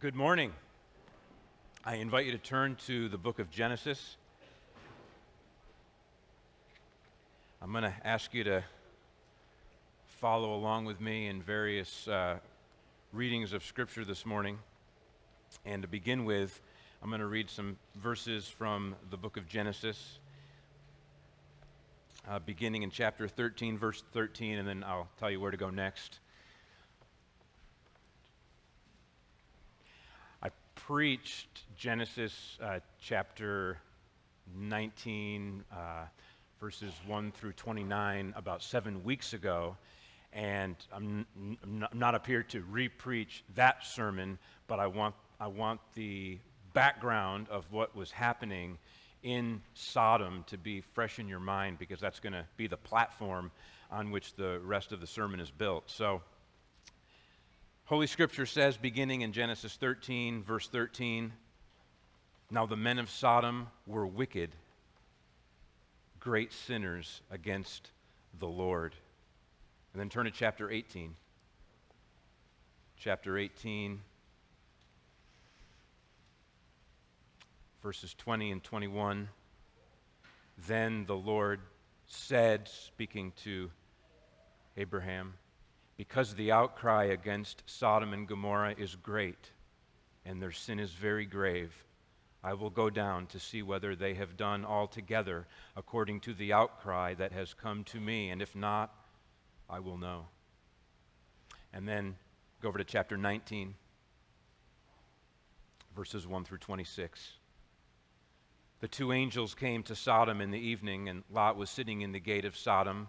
Good morning. I invite you to turn to the book of Genesis. I'm going to ask you to follow along with me in various readings of Scripture this morning. And to begin with, I'm going to read some verses from the book of Genesis, beginning in chapter 13, verse 13, and then I'll tell you where to go next. Preached Genesis chapter 19, verses 1 through 29 about 7 weeks ago, and I'm not up here to re-preach that sermon, but I want the background of what was happening in Sodom to be fresh in your mind, because that's going to be the platform on which the rest of the sermon is built. So Holy Scripture says, beginning in Genesis 13, verse 13, "Now the men of Sodom were wicked, great sinners against the Lord." And then turn to chapter 18. Chapter 18, verses 20 and 21. "Then the Lord said," speaking to Abraham, "Because the outcry against Sodom and Gomorrah is great, and their sin is very grave, I will go down to see whether they have done altogether according to the outcry that has come to me, and if not, I will know." And then go over to chapter 19, verses 1 through 26. "The two angels came to Sodom in the evening, and Lot was sitting in the gate of Sodom.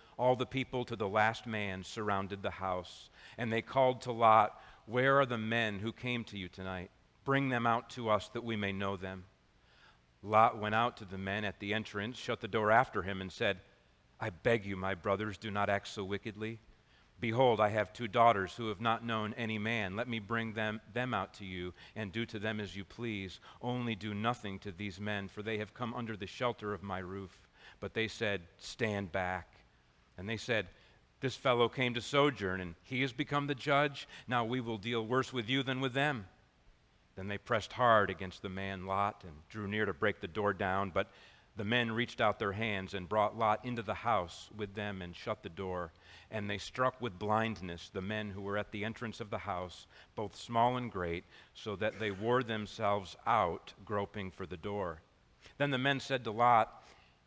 all the people to the last man surrounded the house, and they called to Lot, 'Where are the men who came to you tonight? Bring them out to us that we may know them.' Lot went out to the men at the entrance, shut the door after him, and said, 'I beg you, my brothers, do not act so wickedly. Behold, I have 2 daughters who have not known any man. Let me bring them out to you and do to them as you please. Only do nothing to these men, for they have come under the shelter of my roof.' But they said, 'Stand back.' And they said, 'This fellow came to sojourn, and he has become the judge. Now we will deal worse with you than with them.' Then they pressed hard against the man Lot and drew near to break the door down. But the men reached out their hands and brought Lot into the house with them and shut the door. And they struck with blindness the men who were at the entrance of the house, both small and great, so that they wore themselves out, groping for the door. Then the men said to Lot,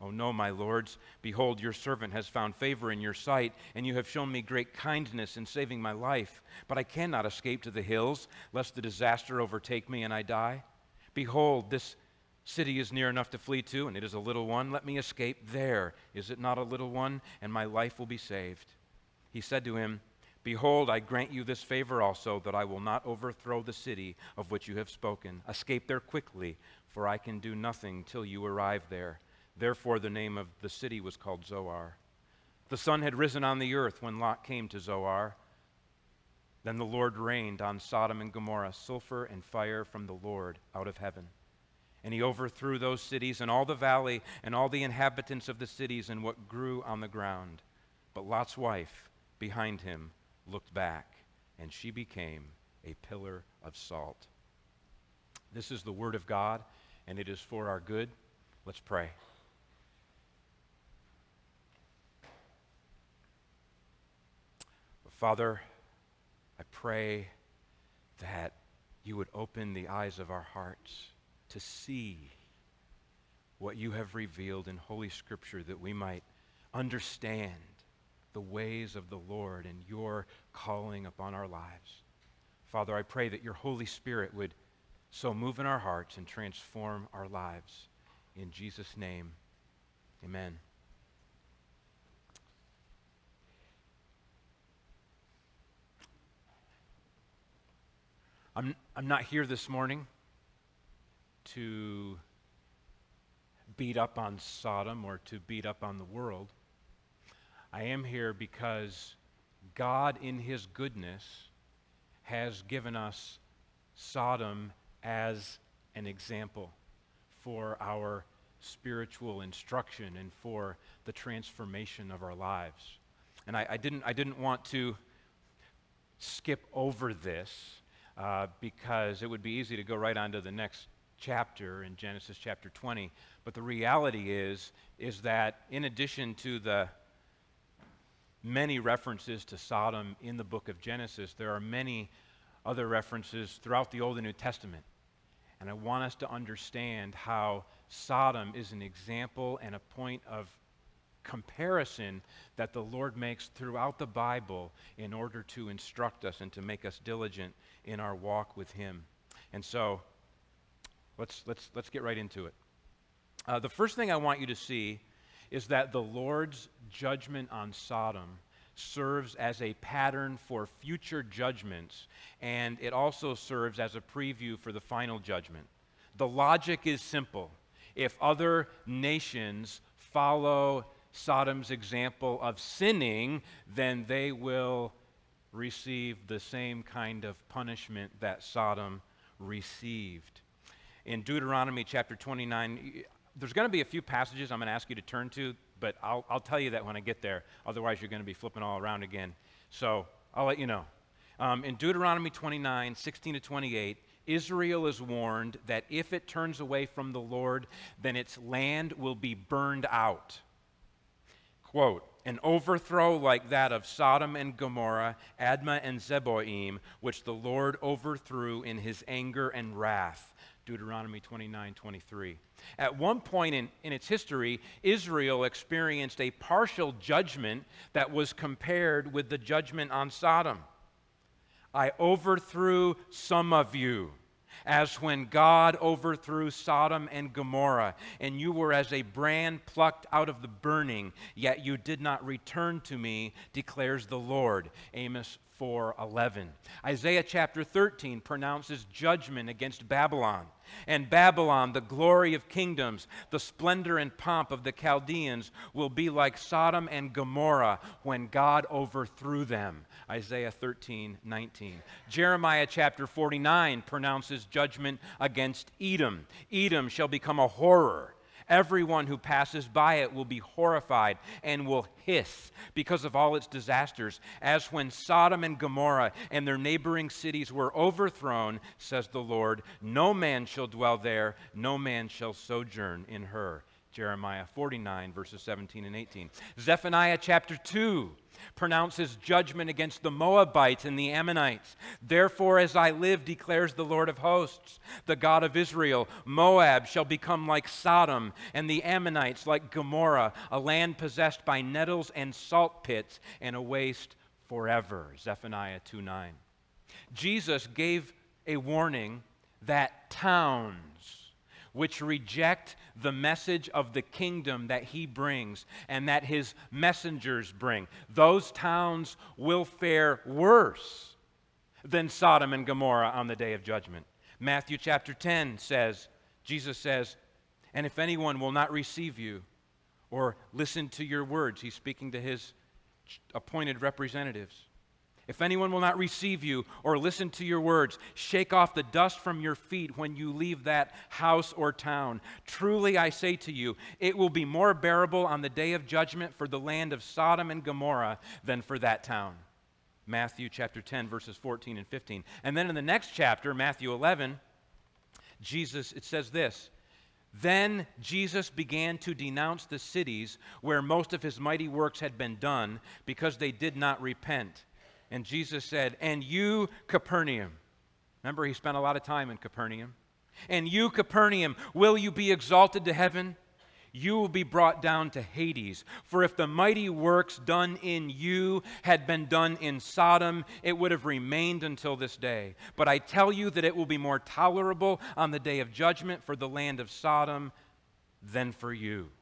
'Oh no, my lords, behold, your servant has found favor in your sight, and you have shown me great kindness in saving my life. But I cannot escape to the hills, lest the disaster overtake me and I die. Behold, this city is near enough to flee to, and it is a little one. Let me escape there. Is it not a little one? And my life will be saved.' He said to him, 'Behold, I grant you this favor also, that I will not overthrow the city of which you have spoken. Escape there quickly, for I can do nothing till you arrive there.' Therefore the name of the city was called Zoar. The sun had risen on the earth when Lot came to Zoar. Then the Lord rained on Sodom and Gomorrah sulfur and fire from the Lord out of heaven. And he overthrew those cities and all the valley and all the inhabitants of the cities and what grew on the ground. But Lot's wife behind him looked back, and she became a pillar of salt. This is the word of God, and it is for our good. Let's pray. Father, I pray that you would open the eyes of our hearts to see what you have revealed in Holy Scripture, that we might understand the ways of the Lord and your calling upon our lives. Father, I pray that your Holy Spirit would so move in our hearts and transform our lives. In Jesus' name, amen. I'm not here this morning to beat up on Sodom or to beat up on the world. I am here because God in his goodness has given us Sodom as an example for our spiritual instruction and for the transformation of our lives. And I didn't want to skip over this. Because it would be easy to go right on to the next chapter in Genesis chapter 20. But the reality is that in addition to the many references to Sodom in the book of Genesis, there are many other references throughout the Old and New Testament. And I want us to understand how Sodom is an example and a point of comparison that the Lord makes throughout the Bible in order to instruct us and to make us diligent in our walk with him. And so let's get right into it. The first thing I want you to see is that the Lord's judgment on Sodom serves as a pattern for future judgments, and it also serves as a preview for the final judgment. The logic is simple. If other nations follow Sodom's example of sinning, then they will receive the same kind of punishment that Sodom received. In Deuteronomy chapter 29, there's going to be a few passages I'm going to ask you to turn to, but I'll tell you that when I get there. Otherwise, you're going to be flipping all around again. So I'll let you know. In Deuteronomy 29, 16 to 28, Israel is warned that if it turns away from the Lord, then its land will be burned out. Quote, "An overthrow like that of Sodom and Gomorrah, Admah and Zeboim, which the Lord overthrew in his anger and wrath." Deuteronomy 29, 23. At one point in its history, Israel experienced a partial judgment that was compared with the judgment on Sodom. "I overthrew some of you, as when God overthrew Sodom and Gomorrah, and you were as a brand plucked out of the burning, yet you did not return to me, declares the Lord." Amos 4:11. Isaiah chapter 13 pronounces judgment against Babylon. "And Babylon, the glory of kingdoms, the splendor and pomp of the Chaldeans, will be like Sodom and Gomorrah when God overthrew them." Isaiah 13:19. Jeremiah chapter 49 pronounces judgment against Edom. "Edom shall become a horror. Everyone who passes by it will be horrified and will hiss because of all its disasters, as when Sodom and Gomorrah and their neighboring cities were overthrown, says the Lord. No man shall dwell there, no man shall sojourn in her." Jeremiah 49, verses 17 and 18. Zephaniah chapter 2 pronounces judgment against the Moabites and the Ammonites. "Therefore, as I live, declares the Lord of hosts, the God of Israel, Moab shall become like Sodom, and the Ammonites like Gomorrah, a land possessed by nettles and salt pits, and a waste forever." Zephaniah 2:9. Jesus gave a warning that towns which reject the message of the kingdom that he brings and that his messengers bring, those towns will fare worse than Sodom and Gomorrah on the day of judgment. Matthew chapter 10 says, Jesus says, "And if anyone will not receive you or listen to your words," he's speaking to his appointed representatives, If anyone will not receive you or listen to your words, shake off the dust from your feet when you leave that house or town. Truly I say to you, it will be more bearable on the day of judgment for the land of Sodom and Gomorrah than for that town. Matthew chapter 10, verses 14 and 15. And then in the next chapter, Matthew 11, it says this, "Then Jesus began to denounce the cities where most of his mighty works had been done because they did not repent. And Jesus said, and you, Capernaum," remember he spent a lot of time in Capernaum, "and you, Capernaum, will you be exalted to heaven? You will be brought down to Hades. For if the mighty works done in you had been done in Sodom, it would have remained until this day. But I tell you that it will be more tolerable on the day of judgment for the land of Sodom than for you."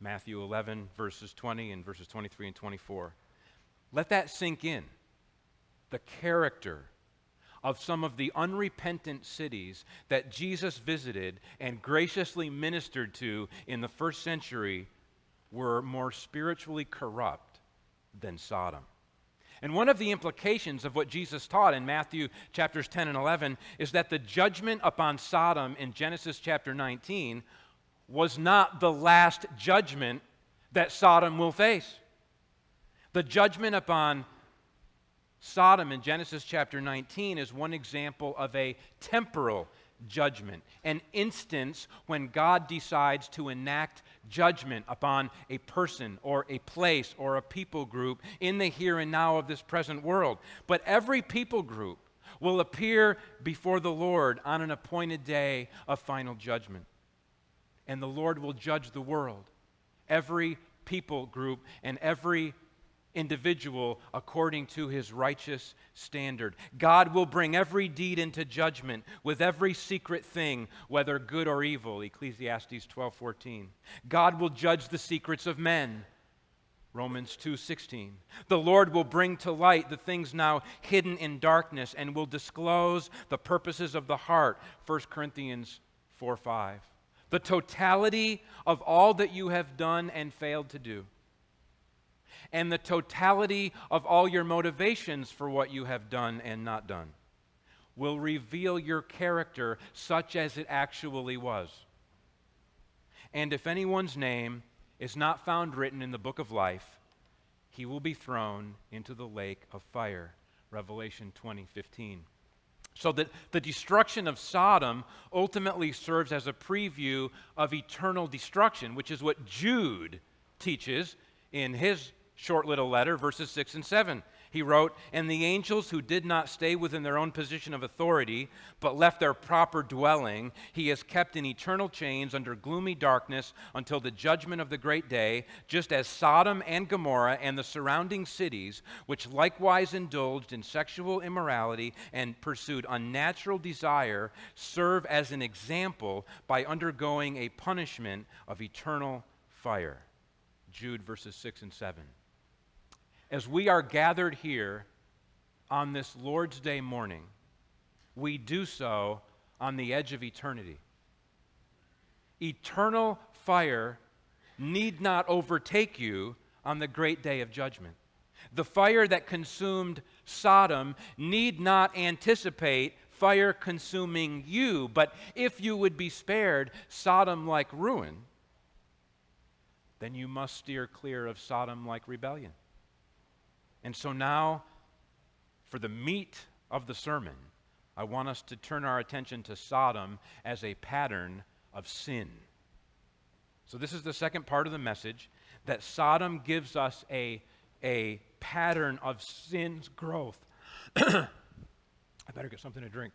Matthew 11, verses 20 and verses 23 and 24. Let that sink in. The character of some of the unrepentant cities that Jesus visited and graciously ministered to in the first century were more spiritually corrupt than Sodom. And one of the implications of what Jesus taught in Matthew chapters 10 and 11 is that the judgment upon Sodom in Genesis chapter 19 was not the last judgment that Sodom will face. The judgment upon Sodom in Genesis chapter 19 is one example of a temporal judgment, an instance when God decides to enact judgment upon a person or a place or a people group in the here and now of this present world. But every people group will appear before the Lord on an appointed day of final judgment. And the Lord will judge the world, every people group and every individual according to his righteous standard. God will bring every deed into judgment with every secret thing, whether good or evil, Ecclesiastes 12:14. God will judge the secrets of men, Romans 2:16. The Lord will bring to light the things now hidden in darkness and will disclose the purposes of the heart, 1 Corinthians 4:5. The totality of all that you have done and failed to do, and the totality of all your motivations for what you have done and not done, will reveal your character such as it actually was. And if anyone's name is not found written in the book of life, he will be thrown into the lake of fire, Revelation 20:15. So that the destruction of Sodom ultimately serves as a preview of eternal destruction, which is what Jude teaches in his short little letter, verses 6 and 7. He wrote, "And the angels who did not stay within their own position of authority, but left their proper dwelling, he is kept in eternal chains under gloomy darkness until the judgment of the great day, just as Sodom and Gomorrah and the surrounding cities, which likewise indulged in sexual immorality and pursued unnatural desire, serve as an example by undergoing a punishment of eternal fire." Jude verses 6 and 7. As we are gathered here on this Lord's Day morning, we do so on the edge of eternity. Eternal fire need not overtake you on the great day of judgment. The fire that consumed Sodom need not anticipate fire consuming you, but if you would be spared Sodom-like ruin, then you must steer clear of Sodom-like rebellion. And so now, for the meat of the sermon, I want us to turn our attention to Sodom as a pattern of sin. So this is the second part of the message, that Sodom gives us a pattern of sin's growth. I better get something to drink.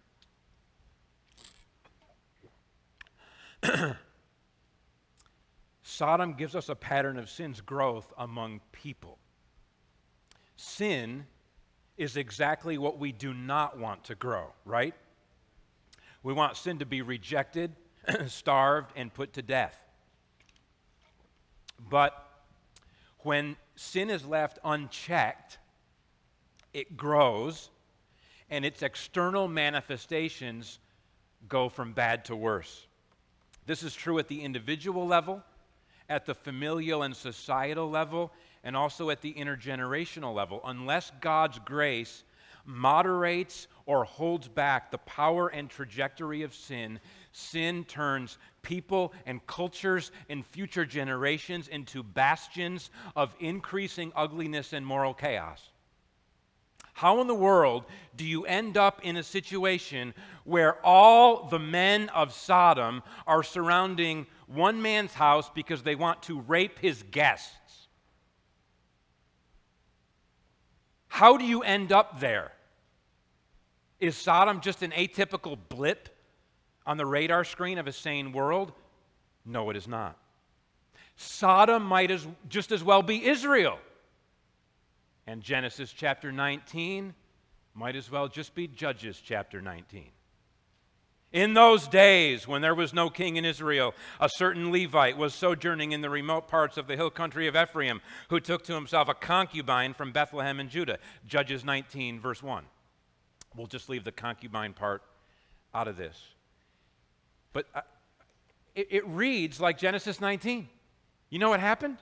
Sodom gives us a pattern of sin's growth among people. Sin is exactly what we do not want to grow, right? We want sin to be rejected, starved, and put to death. But when sin is left unchecked, it grows, and its external manifestations go from bad to worse. This is true at the individual level, at the familial and societal level, and also at the intergenerational level. Unless God's grace moderates or holds back the power and trajectory of sin, sin turns people and cultures and future generations into bastions of increasing ugliness and moral chaos. How in the world do you end up in a situation where all the men of Sodom are surrounding one man's house because they want to rape his guests? How do you end up there? Is Sodom just an atypical blip on the radar screen of a sane world? No, it is not. Sodom might just as well be Israel. And Genesis chapter 19 might as well just be Judges chapter 19. In those days, when there was no king in Israel, a certain Levite was sojourning in the remote parts of the hill country of Ephraim, who took to himself a concubine from Bethlehem in Judah. Judges 19, verse 1. We'll just leave the concubine part out of this. But it reads like Genesis 19. You know what happened?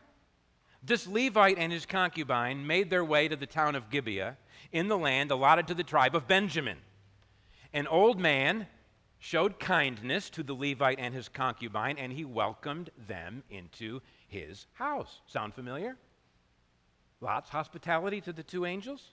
This Levite and his concubine made their way to the town of Gibeah in the land allotted to the tribe of Benjamin. An old man showed kindness to the Levite and his concubine, and he welcomed them into his house. Sound familiar? Lot's hospitality to the two angels.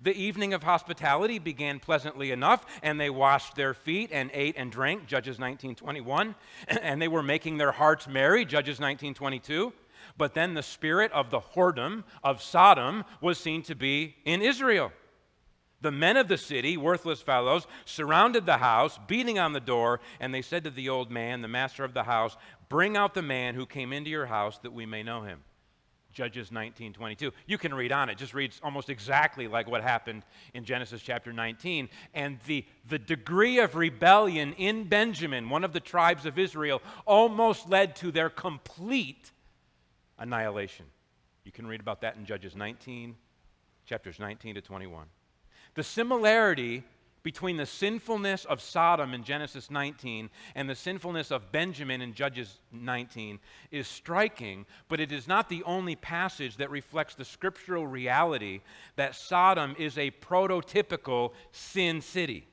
The evening of hospitality began pleasantly enough, and they washed their feet and ate and drank, Judges 19:21, and they were making their hearts merry, Judges 19:22. But then the spirit of the whoredom of Sodom was seen to be in Israel. The men of the city, worthless fellows, surrounded the house, beating on the door, and they said to the old man, the master of the house, "Bring out the man who came into your house that we may know him." Judges 19:22. You can read on. It just reads almost exactly like what happened in Genesis chapter 19. And the degree of rebellion in Benjamin, one of the tribes of Israel, almost led to their complete annihilation. You can read about that in Judges 19, chapters 19 to 21. The similarity between the sinfulness of Sodom in Genesis 19 and the sinfulness of Benjamin in Judges 19 is striking, but it is not the only passage that reflects the scriptural reality that Sodom is a prototypical sin city.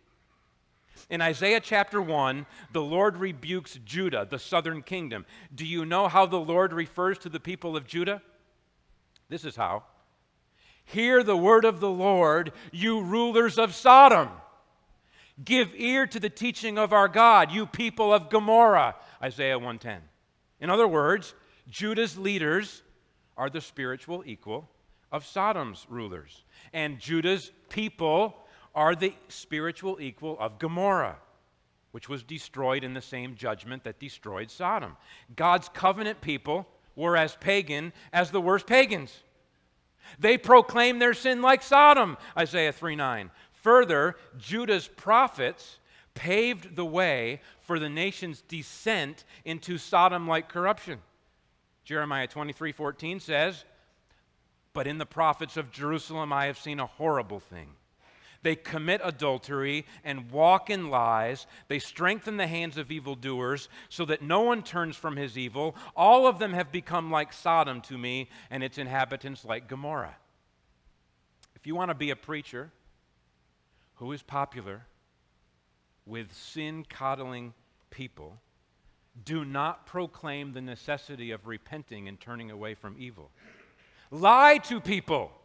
In Isaiah chapter 1, the Lord rebukes Judah, the southern kingdom. Do you know how the Lord refers to the people of Judah? This is how. "Hear the word of the Lord, you rulers of Sodom. Give ear to the teaching of our God, you people of Gomorrah." Isaiah 1:10. In other words, Judah's leaders are the spiritual equal of Sodom's rulers, and Judah's people are the spiritual equal of Gomorrah, which was destroyed in the same judgment that destroyed Sodom. God's covenant people were as pagan as the worst pagans. They proclaimed their sin like Sodom, Isaiah 3:9. Further, Judah's prophets paved the way for the nation's descent into Sodom-like corruption. Jeremiah 23:14 says, "But in the prophets of Jerusalem I have seen a horrible thing. They commit adultery and walk in lies. They strengthen the hands of evildoers so that no one turns from his evil. All of them have become like Sodom to me, and its inhabitants like Gomorrah." If you want to be a preacher who is popular with sin-coddling people, do not proclaim the necessity of repenting and turning away from evil. Lie to people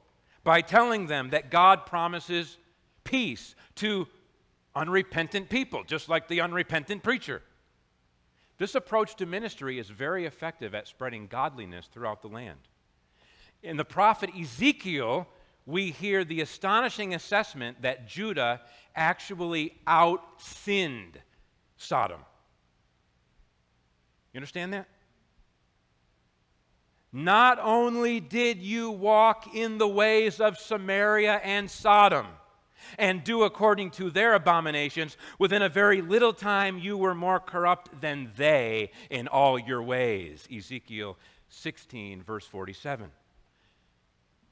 by telling them that God promises peace to unrepentant people, just like the unrepentant preacher. This approach to ministry is very effective at spreading godliness throughout the land. In the prophet Ezekiel, we hear the astonishing assessment that Judah actually out-sinned Sodom. You understand that? "Not only did you walk in the ways of Samaria and Sodom, and do according to their abominations, within a very little time you were more corrupt than they in all your ways." Ezekiel 16, verse 47.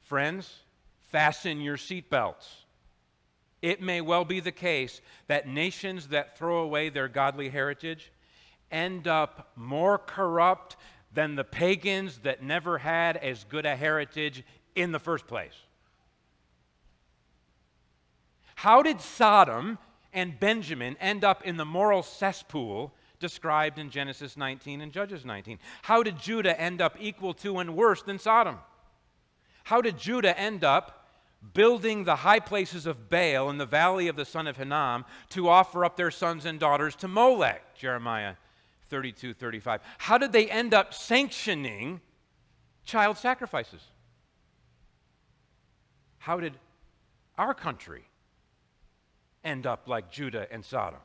Friends, fasten your seatbelts. It may well be the case that nations that throw away their godly heritage end up more corrupt than the pagans that never had as good a heritage in the first place. How did Sodom and Benjamin end up in the moral cesspool described in Genesis 19 and Judges 19? How did Judah end up equal to and worse than Sodom? How did Judah end up building the high places of Baal in the valley of the son of Hinnom to offer up their sons and daughters to Molech, Jeremiah 32:35. How did they end up sanctioning child sacrifices? How did our country end up like Judah and Sodom?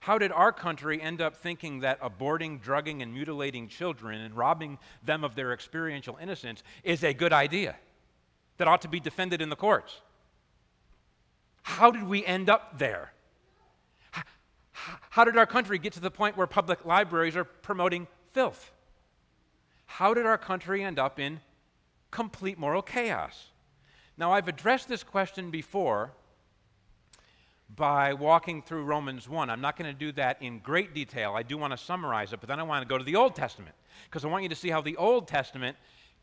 How did our country end up thinking that aborting, drugging, and mutilating children and robbing them of their experiential innocence is a good idea that ought to be defended in the courts? How did we end up there? How did our country get to the point where public libraries are promoting filth? How did our country end up in complete moral chaos? Now, I've addressed this question before by walking through Romans 1. I'm not going to do that in great detail. I do want to summarize it, but then I want to go to the Old Testament, because I want you to see how the Old Testament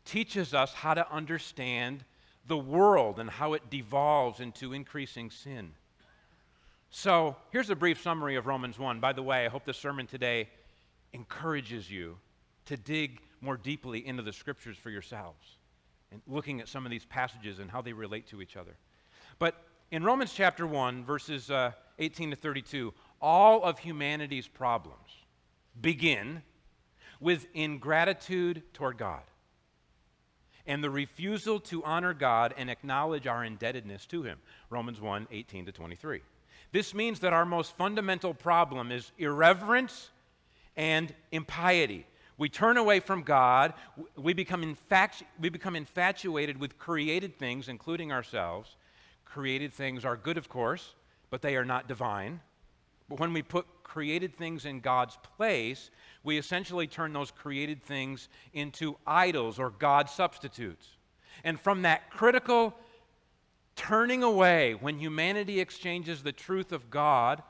teaches us how to understand the world and how it devolves into increasing sin. So here's a brief summary of Romans 1. By the way, I hope the sermon today encourages you to dig more deeply into the Scriptures for yourselves and looking at some of these passages and how they relate to each other. But in Romans chapter 1, verses 18 to 32, all of humanity's problems begin with ingratitude toward God and the refusal to honor God and acknowledge our indebtedness to Him. Romans 1, 18 to 23. This means that our most fundamental problem is irreverence and impiety. We turn away from God. We become infatuated with created things, including ourselves. Created things are good, of course, but they are not divine. But when we put created things in God's place, we essentially turn those created things into idols or God substitutes. And from that critical turning away, when humanity exchanges the truth of God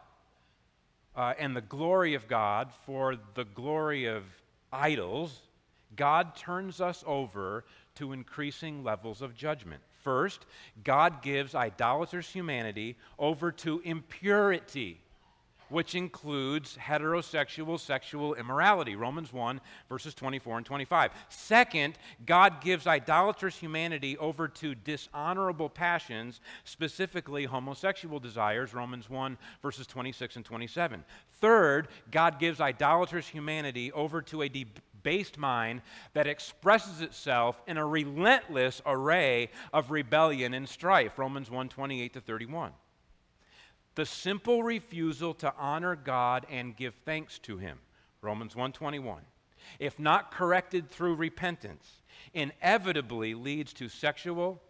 and the glory of God for the glory of idols, God turns us over to increasing levels of judgment. First, God gives idolatrous humanity over to impurity, which includes heterosexual sexual immorality, Romans 1, verses 24 and 25. Second, God gives idolatrous humanity over to dishonorable passions, specifically homosexual desires, Romans 1, verses 26 and 27. Third, God gives idolatrous humanity over to a debased mind that expresses itself in a relentless array of rebellion and strife, Romans 1, 28 to 31. The simple refusal to honor God and give thanks to Him, Romans 1:21, if not corrected through repentance, inevitably leads to sexual,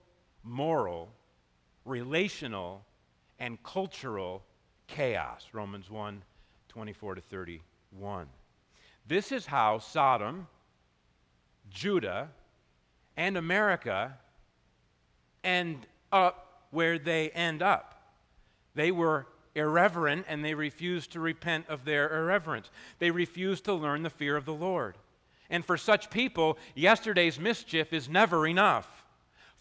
moral, relational, and cultural chaos, Romans 1:24 to 31. This is how Sodom, Judah, and America end up where they end up. They were irreverent, and they refused to repent of their irreverence. They refused to learn the fear of the Lord. And for such people, yesterday's mischief is never enough.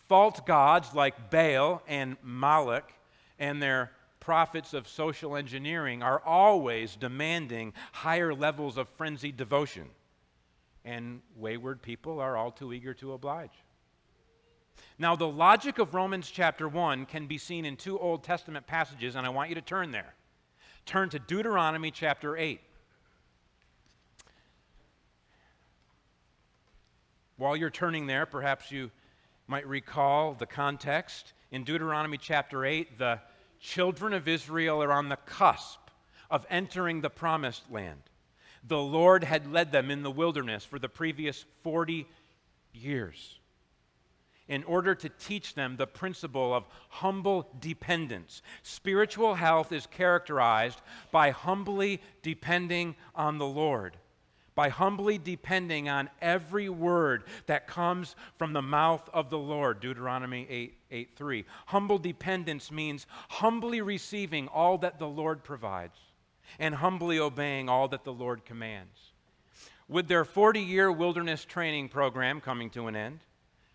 False gods like Baal and Molech and their prophets of social engineering are always demanding higher levels of frenzied devotion. And wayward people are all too eager to oblige. Now, the logic of Romans chapter 1 can be seen in two Old Testament passages, and I want you to turn there. Turn to Deuteronomy chapter 8. While you're turning there, perhaps you might recall the context. In Deuteronomy chapter 8, the children of Israel are on the cusp of entering the promised land. The Lord had led them in the wilderness for the previous 40 years. In order to teach them the principle of humble dependence. Spiritual health is characterized by humbly depending on the Lord, by humbly depending on every word that comes from the mouth of the Lord, Deuteronomy 8:8-3. Humble dependence means humbly receiving all that the Lord provides and humbly obeying all that the Lord commands. With their 40-year wilderness training program coming to an end,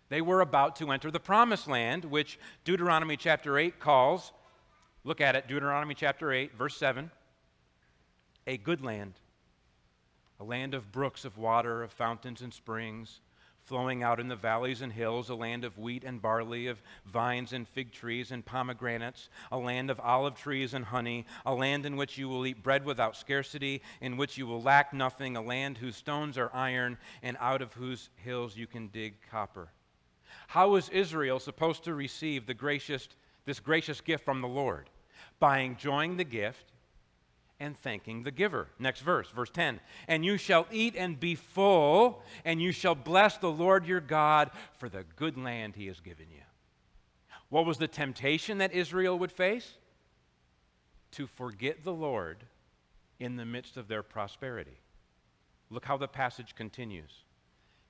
they were about to enter the promised land, which Deuteronomy chapter 8 calls, look at it, Deuteronomy chapter 8, verse 7, a good land, a land of brooks, of water, of fountains and springs, flowing out in the valleys and hills, a land of wheat and barley, of vines and fig trees and pomegranates, a land of olive trees and honey, a land in which you will eat bread without scarcity, in which you will lack nothing, a land whose stones are iron and out of whose hills you can dig copper. How is Israel supposed to receive this gracious gift from the Lord? By enjoying the gift and thanking the giver. Next verse, verse 10. And you shall eat and be full, and you shall bless the Lord your God for the good land he has given you. What was the temptation that Israel would face? To forget the Lord in the midst of their prosperity. Look how the passage continues.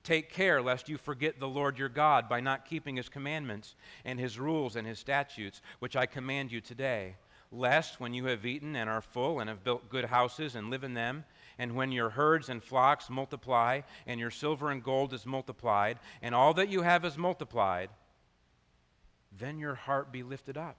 Take care lest you forget the Lord your God by not keeping his commandments and his rules and his statutes, which I command you today. Lest when you have eaten and are full and have built good houses and live in them, and when your herds and flocks multiply, and your silver and gold is multiplied, and all that you have is multiplied, then your heart be lifted up,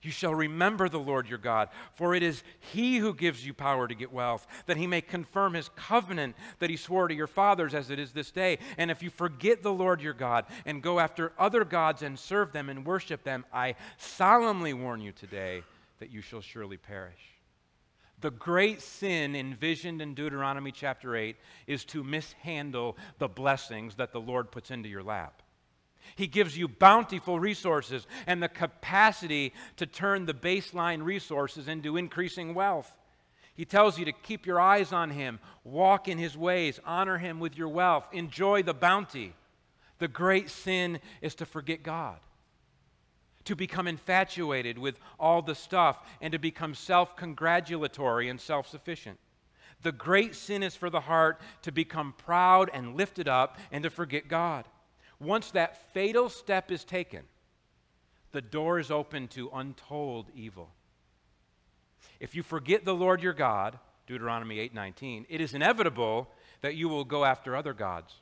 You shall remember the Lord your God, for it is he who gives you power to get wealth, that he may confirm his covenant that he swore to your fathers as it is this day. And if you forget the Lord your God and go after other gods and serve them and worship them, I solemnly warn you today that you shall surely perish. The great sin envisioned in Deuteronomy chapter 8 is to mishandle the blessings that the Lord puts into your lap. He gives you bountiful resources and the capacity to turn the baseline resources into increasing wealth. He tells you to keep your eyes on him, walk in his ways, honor him with your wealth, enjoy the bounty. The great sin is to forget God, to become infatuated with all the stuff, and to become self-congratulatory and self-sufficient. The great sin is for the heart to become proud and lifted up and to forget God. Once that fatal step is taken, the door is open to untold evil. If you forget the Lord your God, Deuteronomy 8:19, it is inevitable that you will go after other gods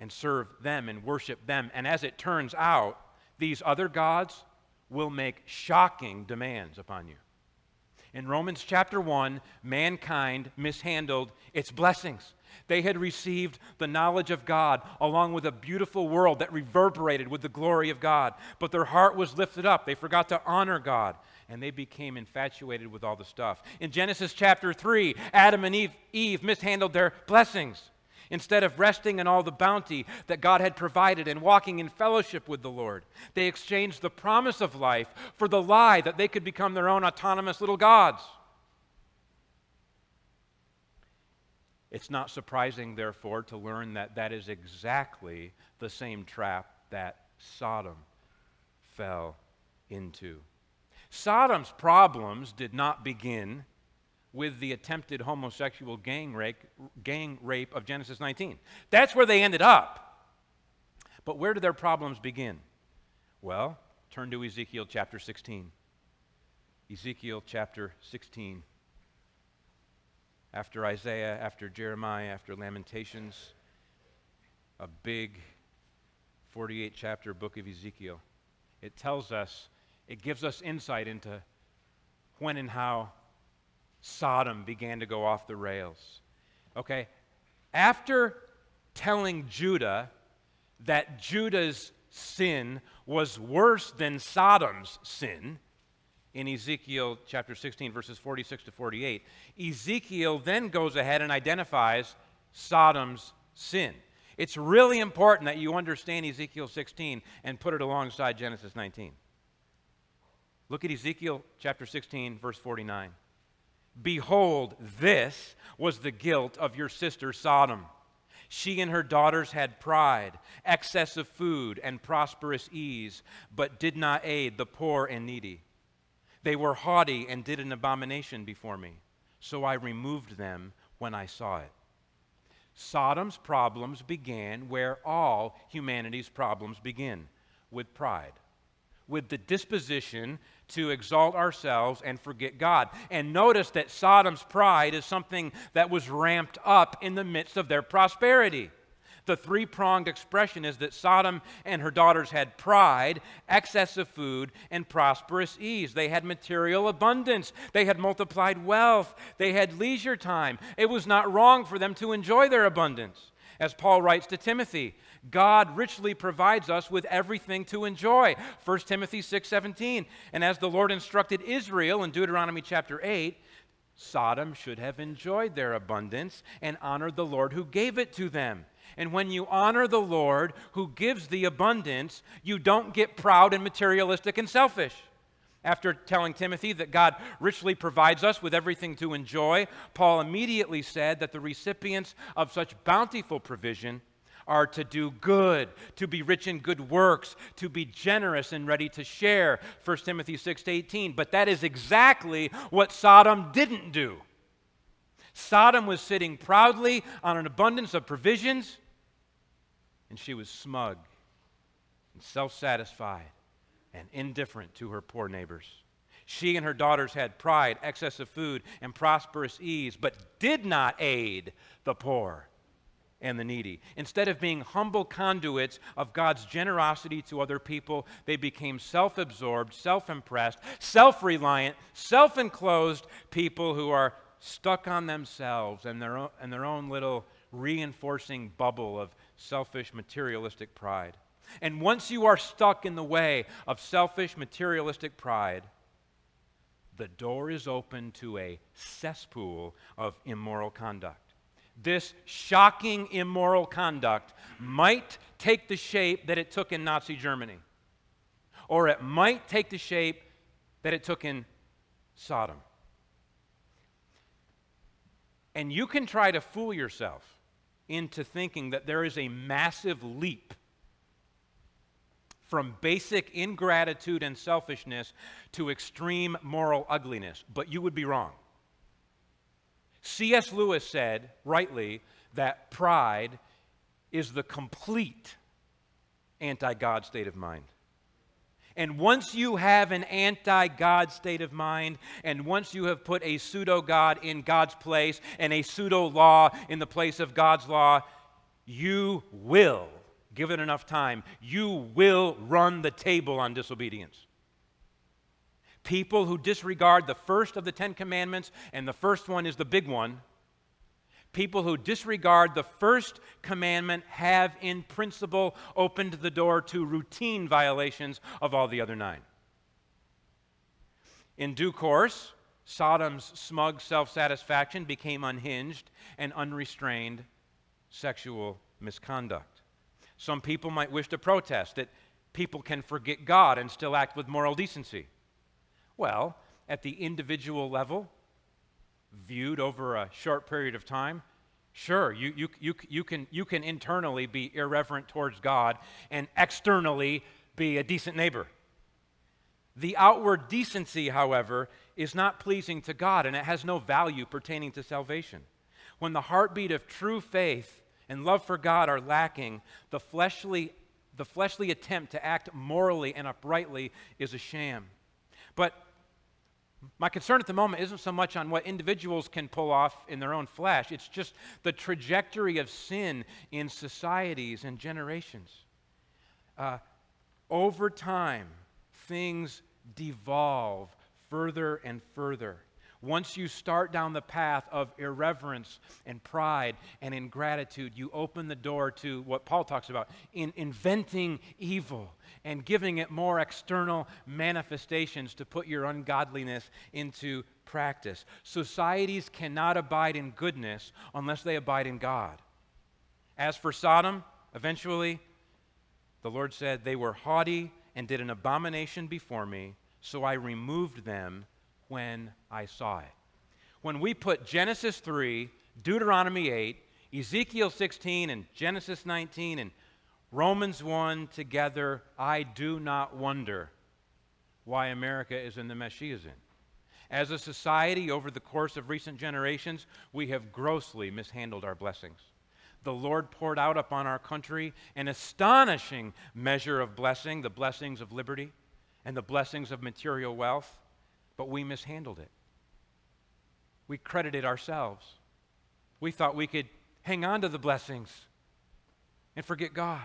and serve them and worship them. And as it turns out, these other gods will make shocking demands upon you. In Romans chapter 1, mankind mishandled its blessings. They had received the knowledge of God along with a beautiful world that reverberated with the glory of God. But their heart was lifted up. They forgot to honor God, and they became infatuated with all the stuff. In Genesis chapter 3, Adam and Eve mishandled their blessings. Instead of resting in all the bounty that God had provided and walking in fellowship with the Lord, they exchanged the promise of life for the lie that they could become their own autonomous little gods. It's not surprising, therefore, to learn that that is exactly the same trap that Sodom fell into. Sodom's problems did not begin with the attempted homosexual gang rape of Genesis 19. That's where they ended up. But where do their problems begin? Well, turn to Ezekiel chapter 16. Ezekiel chapter 16. After Isaiah, after Jeremiah, after Lamentations, a big 48-chapter book of Ezekiel. It tells us, it gives us insight into when and how Sodom began to go off the rails. Okay, after telling Judah that Judah's sin was worse than Sodom's sin, in Ezekiel chapter 16, verses 46 to 48, Ezekiel then goes ahead and identifies Sodom's sin. It's really important that you understand Ezekiel 16 and put it alongside Genesis 19. Look at Ezekiel chapter 16, verse 49. Behold, this was the guilt of your sister Sodom. She and her daughters had pride, excess of food, and prosperous ease, but did not aid the poor and needy. They were haughty and did an abomination before me, so I removed them when I saw it. Sodom's problems began where all humanity's problems begin, with pride, with the disposition to exalt ourselves and forget God. And notice that Sodom's pride is something that was ramped up in the midst of their prosperity. The three-pronged expression is that Sodom and her daughters had pride, excess of food, and prosperous ease. They had material abundance. They had multiplied wealth. They had leisure time. It was not wrong for them to enjoy their abundance. As Paul writes to Timothy, God richly provides us with everything to enjoy. 1 Timothy 6:17. And as the Lord instructed Israel in Deuteronomy chapter 8, Sodom should have enjoyed their abundance and honored the Lord who gave it to them. And when you honor the Lord who gives the abundance, you don't get proud and materialistic and selfish. After telling Timothy that God richly provides us with everything to enjoy, Paul immediately said that the recipients of such bountiful provision are to do good, to be rich in good works, to be generous and ready to share, 1 Timothy 6:18. But that is exactly what Sodom didn't do. Sodom was sitting proudly on an abundance of provisions, and she was smug and self-satisfied and indifferent to her poor neighbors. She and her daughters had pride, excess of food, and prosperous ease, but did not aid the poor and the needy. Instead of being humble conduits of God's generosity to other people, they became self-absorbed, self-impressed, self-reliant, self-enclosed people who are stuck on themselves and their own little reinforcing bubble of selfish, materialistic pride. And once you are stuck in the way of selfish, materialistic pride, the door is open to a cesspool of immoral conduct. This shocking immoral conduct might take the shape that it took in Nazi Germany, or it might take the shape that it took in Sodom. And you can try to fool yourself into thinking that there is a massive leap from basic ingratitude and selfishness to extreme moral ugliness, but you would be wrong. C.S. Lewis said, rightly, that pride is the complete anti-God state of mind. And once you have an anti-God state of mind, and once you have put a pseudo-God in God's place and a pseudo-law in the place of God's law, you will, give it enough time, you will run the table on disobedience. People who disregard the first of the Ten Commandments, and the first one is the big one, people who disregard the first commandment have, in principle, opened the door to routine violations of all the other nine. In due course, Sodom's smug self-satisfaction became unhinged and unrestrained sexual misconduct. Some people might wish to protest that people can forget God and still act with moral decency. Well, at the individual level, viewed over a short period of time, sure, you can internally be irreverent towards God and externally be a decent neighbor. The outward decency, however, is not pleasing to God, and it has no value pertaining to salvation. When the heartbeat of true faith and love for God are lacking, the fleshly attempt to act morally and uprightly is a sham. But my concern at the moment isn't so much on what individuals can pull off in their own flesh. It's just the trajectory of sin in societies and generations. Over time, things devolve further and further. Once you start down the path of irreverence and pride and ingratitude, you open the door to what Paul talks about in inventing evil and giving it more external manifestations to put your ungodliness into practice. Societies cannot abide in goodness unless they abide in God. As for Sodom, eventually, the Lord said, they were haughty and did an abomination before me, so I removed them when I saw it. When we put Genesis 3, Deuteronomy 8, Ezekiel 16 and Genesis 19 and Romans 1 together, I do not wonder why America is in the mess she is in. As a society, over the course of recent generations, we have grossly mishandled our blessings. The Lord poured out upon our country an astonishing measure of blessing, the blessings of liberty and the blessings of material wealth, but we mishandled it. We credited ourselves. We thought we could hang on to the blessings and forget God.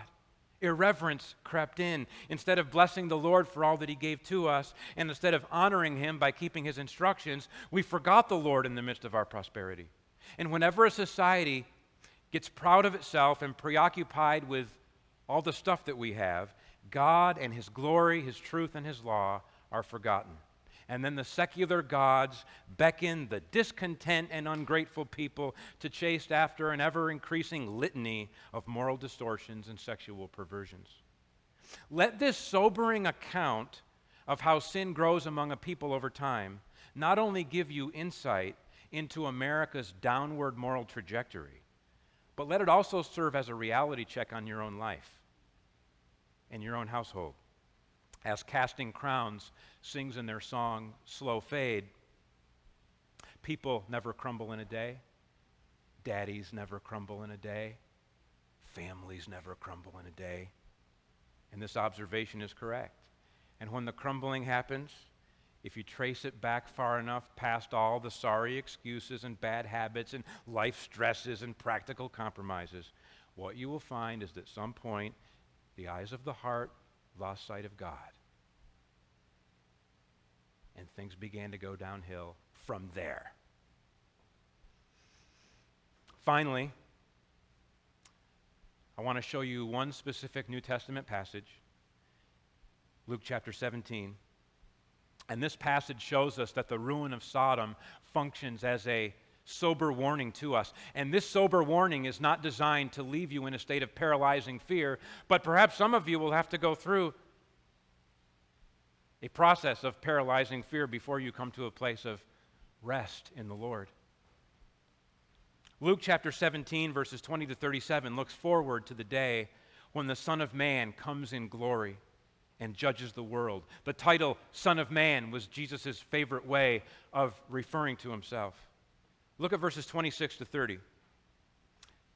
Irreverence crept in. Instead of blessing the Lord for all that He gave to us, and instead of honoring Him by keeping His instructions, we forgot the Lord in the midst of our prosperity. And whenever a society gets proud of itself and preoccupied with all the stuff that we have, God and His glory, His truth, and His law are forgotten. And then the secular gods beckon the discontent and ungrateful people to chase after an ever-increasing litany of moral distortions and sexual perversions. Let this sobering account of how sin grows among a people over time not only give you insight into America's downward moral trajectory, but let it also serve as a reality check on your own life and your own household. As Casting Crowns sings in their song, Slow Fade, people never crumble in a day, daddies never crumble in a day, families never crumble in a day. And this observation is correct. And when the crumbling happens, if you trace it back far enough past all the sorry excuses and bad habits and life stresses and practical compromises, what you will find is that at some point, the eyes of the heart lost sight of God. And things began to go downhill from there. Finally, I want to show you one specific New Testament passage, Luke chapter 17. And this passage shows us that the ruin of Sodom functions as a sober warning to us. And this sober warning is not designed to leave you in a state of paralyzing fear, but perhaps some of you will have to go through a process of paralyzing fear before you come to a place of rest in the Lord. Luke chapter 17, verses 20 to 37, looks forward to the day when the Son of Man comes in glory and judges the world. The title, Son of Man, was Jesus' favorite way of referring to himself. Look at verses 26 to 30.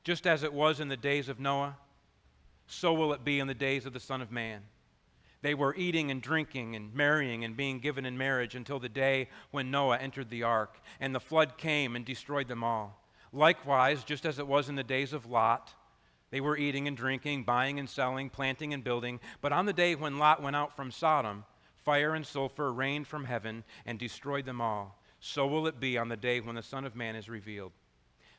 Just as it was in the days of Noah, so will it be in the days of the Son of Man. They were eating and drinking and marrying and being given in marriage until the day when Noah entered the ark, and the flood came and destroyed them all. Likewise, just as it was in the days of Lot, they were eating and drinking, buying and selling, planting and building. But on the day when Lot went out from Sodom, fire and sulfur rained from heaven and destroyed them all. So will it be on the day when the Son of Man is revealed.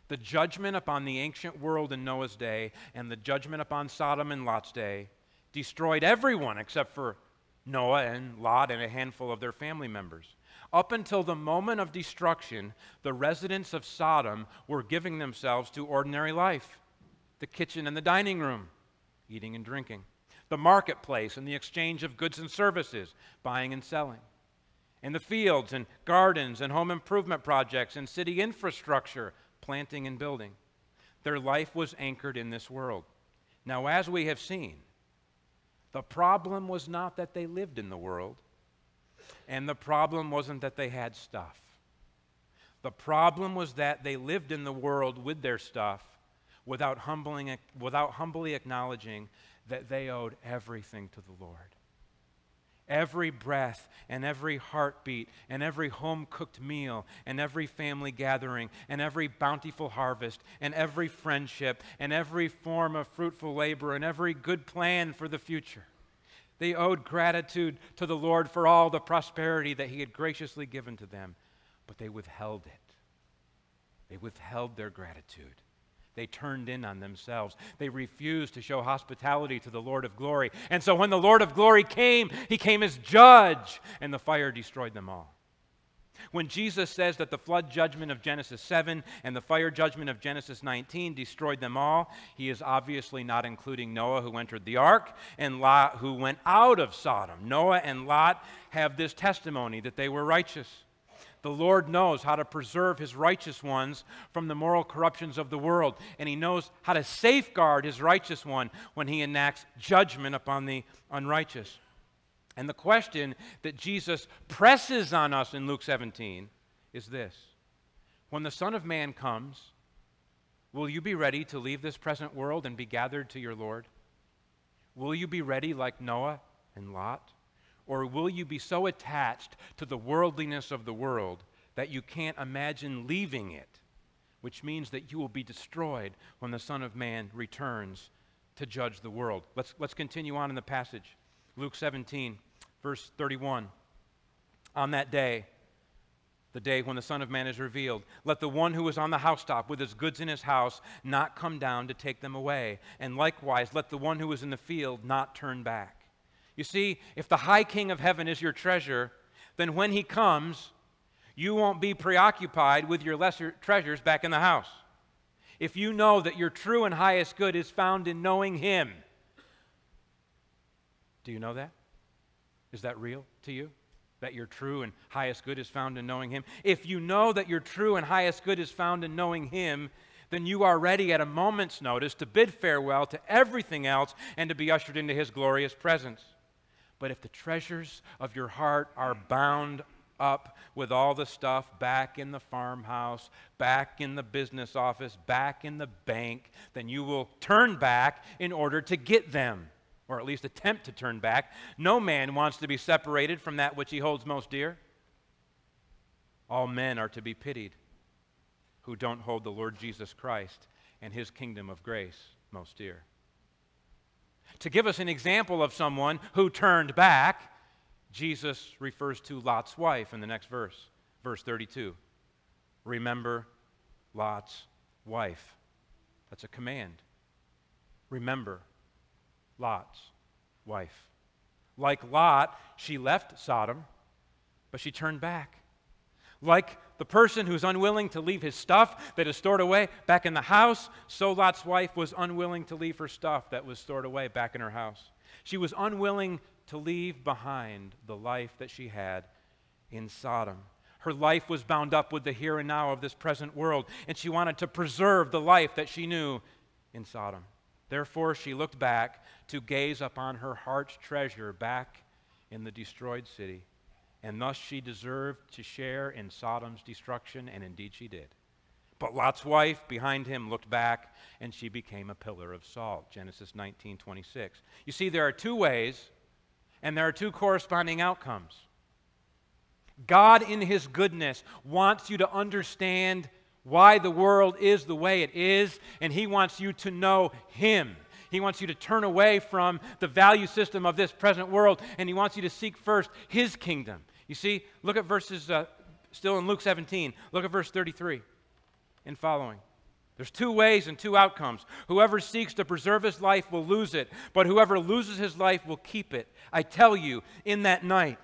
The judgment upon the ancient world in Noah's day and the judgment upon Sodom in Lot's day destroyed everyone except for Noah and Lot and a handful of their family members. Up until the moment of destruction, the residents of Sodom were giving themselves to ordinary life, the kitchen and the dining room, eating and drinking, the marketplace and the exchange of goods and services, buying and selling, and the fields and gardens and home improvement projects and city infrastructure, planting and building. Their life was anchored in this world. Now, as we have seen, the problem was not that they lived in the world, and the problem wasn't that they had stuff. The problem was that they lived in the world with their stuff without humbly acknowledging that they owed everything to the Lord. Every breath and every heartbeat and every home-cooked meal and every family gathering and every bountiful harvest and every friendship and every form of fruitful labor and every good plan for the future. They owed gratitude to the Lord for all the prosperity that He had graciously given to them, but they withheld it. They withheld their gratitude. They turned in on themselves. They refused to show hospitality to the Lord of glory. And so when the Lord of glory came, He came as judge, and the fire destroyed them all. When Jesus says that the flood judgment of Genesis 7 and the fire judgment of Genesis 19 destroyed them all, He is obviously not including Noah, who entered the ark, and Lot, who went out of Sodom. Noah and Lot have this testimony that they were righteous. The Lord knows how to preserve his righteous ones from the moral corruptions of the world, and he knows how to safeguard his righteous one when he enacts judgment upon the unrighteous. And the question that Jesus presses on us in Luke 17 is this: when the Son of Man comes, will you be ready to leave this present world and be gathered to your Lord? Will you be ready like Noah and Lot? Or will you be so attached to the worldliness of the world that you can't imagine leaving it, which means that you will be destroyed when the Son of Man returns to judge the world? Let's continue on in the passage. Luke 17, verse 31. On that day, the day when the Son of Man is revealed, let the one who is on the housetop with his goods in his house not come down to take them away, and likewise let the one who is in the field not turn back. You see, if the high King of heaven is your treasure, then when he comes, you won't be preoccupied with your lesser treasures back in the house. If you know that your true and highest good is found in knowing him. Do you know that? Is that real to you? That your true and highest good is found in knowing him? If you know that your true and highest good is found in knowing him, then you are ready at a moment's notice to bid farewell to everything else and to be ushered into his glorious presence. But if the treasures of your heart are bound up with all the stuff back in the farmhouse, back in the business office, back in the bank, then you will turn back in order to get them, or at least attempt to turn back. No man wants to be separated from that which he holds most dear. All men are to be pitied who don't hold the Lord Jesus Christ and his kingdom of grace most dear. To give us an example of someone who turned back, Jesus refers to Lot's wife in the next verse, verse 32. Remember Lot's wife. That's a command. Remember Lot's wife. Like Lot, she left Sodom, but she turned back. Like the person who's unwilling to leave his stuff that is stored away back in the house, so Lot's wife was unwilling to leave her stuff that was stored away back in her house. She was unwilling to leave behind the life that she had in Sodom. Her life was bound up with the here and now of this present world, and she wanted to preserve the life that she knew in Sodom. Therefore, she looked back to gaze upon her heart's treasure back in the destroyed city. And thus she deserved to share in Sodom's destruction, and indeed she did. But Lot's wife behind him looked back, and she became a pillar of salt. Genesis 19:26. You see, there are two ways, and there are two corresponding outcomes. God in his goodness wants you to understand why the world is the way it is, and he wants you to know him. He wants you to turn away from the value system of this present world, and he wants you to seek first his kingdom. You see, look at verses, still in Luke 17, look at verse 33 and following. There's two ways and two outcomes. Whoever seeks to preserve his life will lose it, but whoever loses his life will keep it. I tell you, in that night,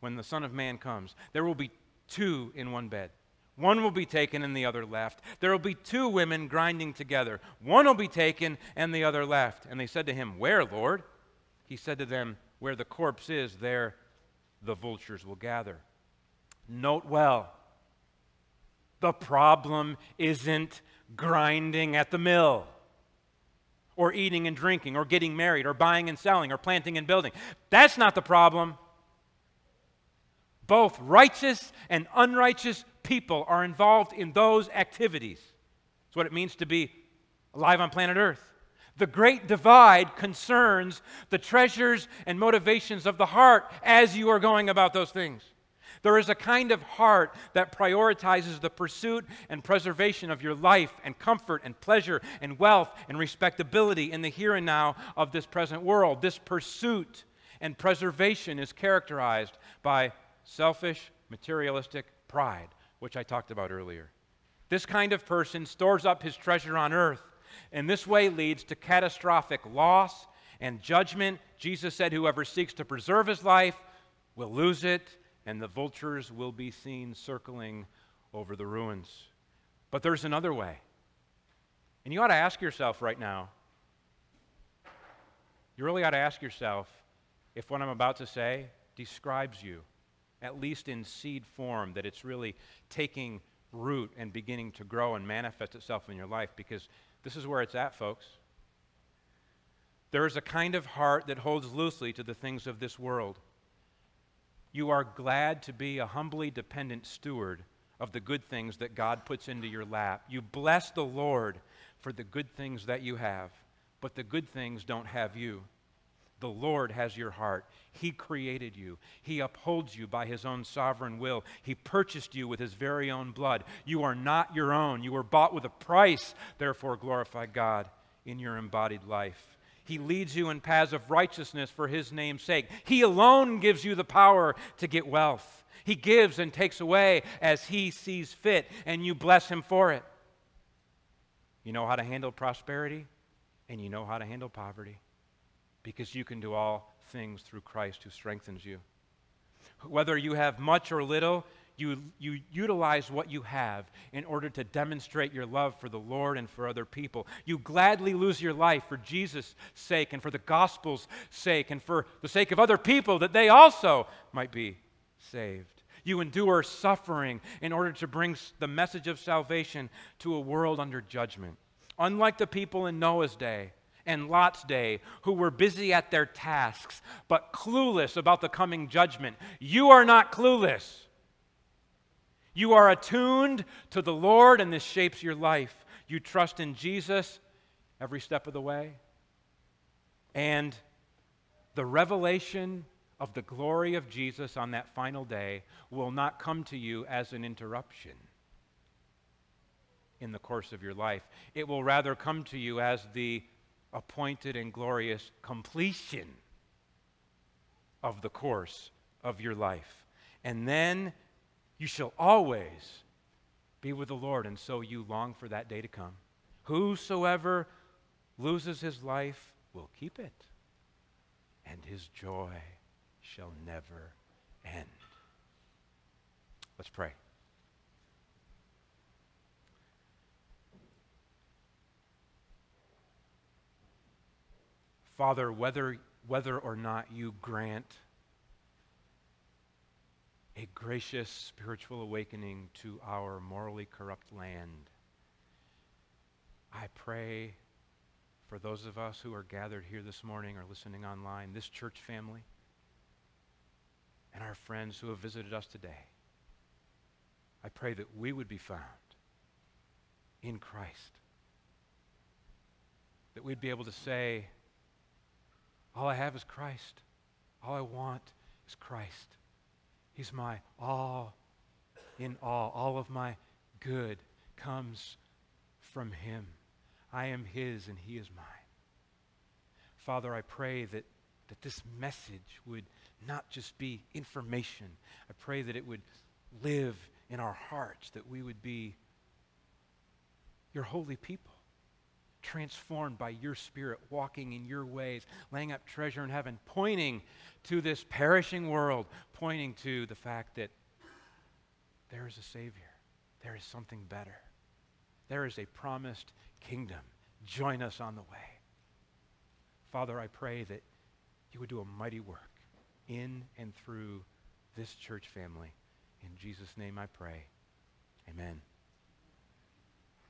when the Son of Man comes, there will be two in one bed. One will be taken and the other left. There will be two women grinding together. One will be taken and the other left. And they said to him, "Where, Lord?" He said to them, "Where the corpse is, there the vultures will gather." Note well, the problem isn't grinding at the mill, or eating and drinking, or getting married, or buying and selling, or planting and building. That's not the problem. Both righteous and unrighteous people are involved in those activities. It's what it means to be alive on planet Earth. The great divide concerns the treasures and motivations of the heart as you are going about those things. There is a kind of heart that prioritizes the pursuit and preservation of your life and comfort and pleasure and wealth and respectability in the here and now of this present world. This pursuit and preservation is characterized by selfish, materialistic pride, which I talked about earlier. This kind of person stores up his treasure on earth, and this way leads to catastrophic loss and judgment. Jesus said, "Whoever seeks to preserve his life will lose it, and the vultures will be seen circling over the ruins." But there's another way. And you ought to ask yourself right now, you really ought to ask yourself if what I'm about to say describes you at least in seed form, that it's really taking root and beginning to grow and manifest itself in your life, because this is where it's at, folks. There is a kind of heart that holds loosely to the things of this world. You are glad to be a humbly dependent steward of the good things that God puts into your lap. You bless the Lord for the good things that you have, but the good things don't have you. The Lord has your heart. He created you. He upholds you by His own sovereign will. He purchased you with His very own blood. You are not your own. You were bought with a price. Therefore, glorify God in your embodied life. He leads you in paths of righteousness for His name's sake. He alone gives you the power to get wealth. He gives and takes away as He sees fit, and you bless Him for it. You know how to handle prosperity, and you know how to handle poverty, because you can do all things through Christ who strengthens you. Whether you have much or little, you utilize what you have in order to demonstrate your love for the Lord and for other people. You gladly lose your life for Jesus' sake and for the gospel's sake and for the sake of other people, that they also might be saved. You endure suffering in order to bring the message of salvation to a world under judgment. Unlike the people in Noah's day and Lot's day, who were busy at their tasks but clueless about the coming judgment, you are not clueless. You are attuned to the Lord, and this shapes your life. You trust in Jesus every step of the way. And the revelation of the glory of Jesus on that final day will not come to you as an interruption in the course of your life. It will rather come to you as the appointed and glorious completion of the course of your life. And then you shall always be with the Lord, and so you long for that day to come. Whosoever loses his life will keep it, and his joy shall never end. Let's pray. Father, whether or not you grant a gracious spiritual awakening to our morally corrupt land, I pray for those of us who are gathered here this morning or listening online, this church family, and our friends who have visited us today. I pray that we would be found in Christ, that we'd be able to say, all I have is Christ. All I want is Christ. He's my all in all. All of my good comes from Him. I am His and He is mine. Father, I pray that this message would not just be information. I pray that it would live in our hearts, that we would be your holy people, transformed by your Spirit, walking in your ways, laying up treasure in heaven, pointing to this perishing world, pointing to the fact that there is a Savior, there is something better, there is a promised kingdom. Join us on the way. Father, I pray that you would do a mighty work in and through this church family. In Jesus' name I pray. Amen.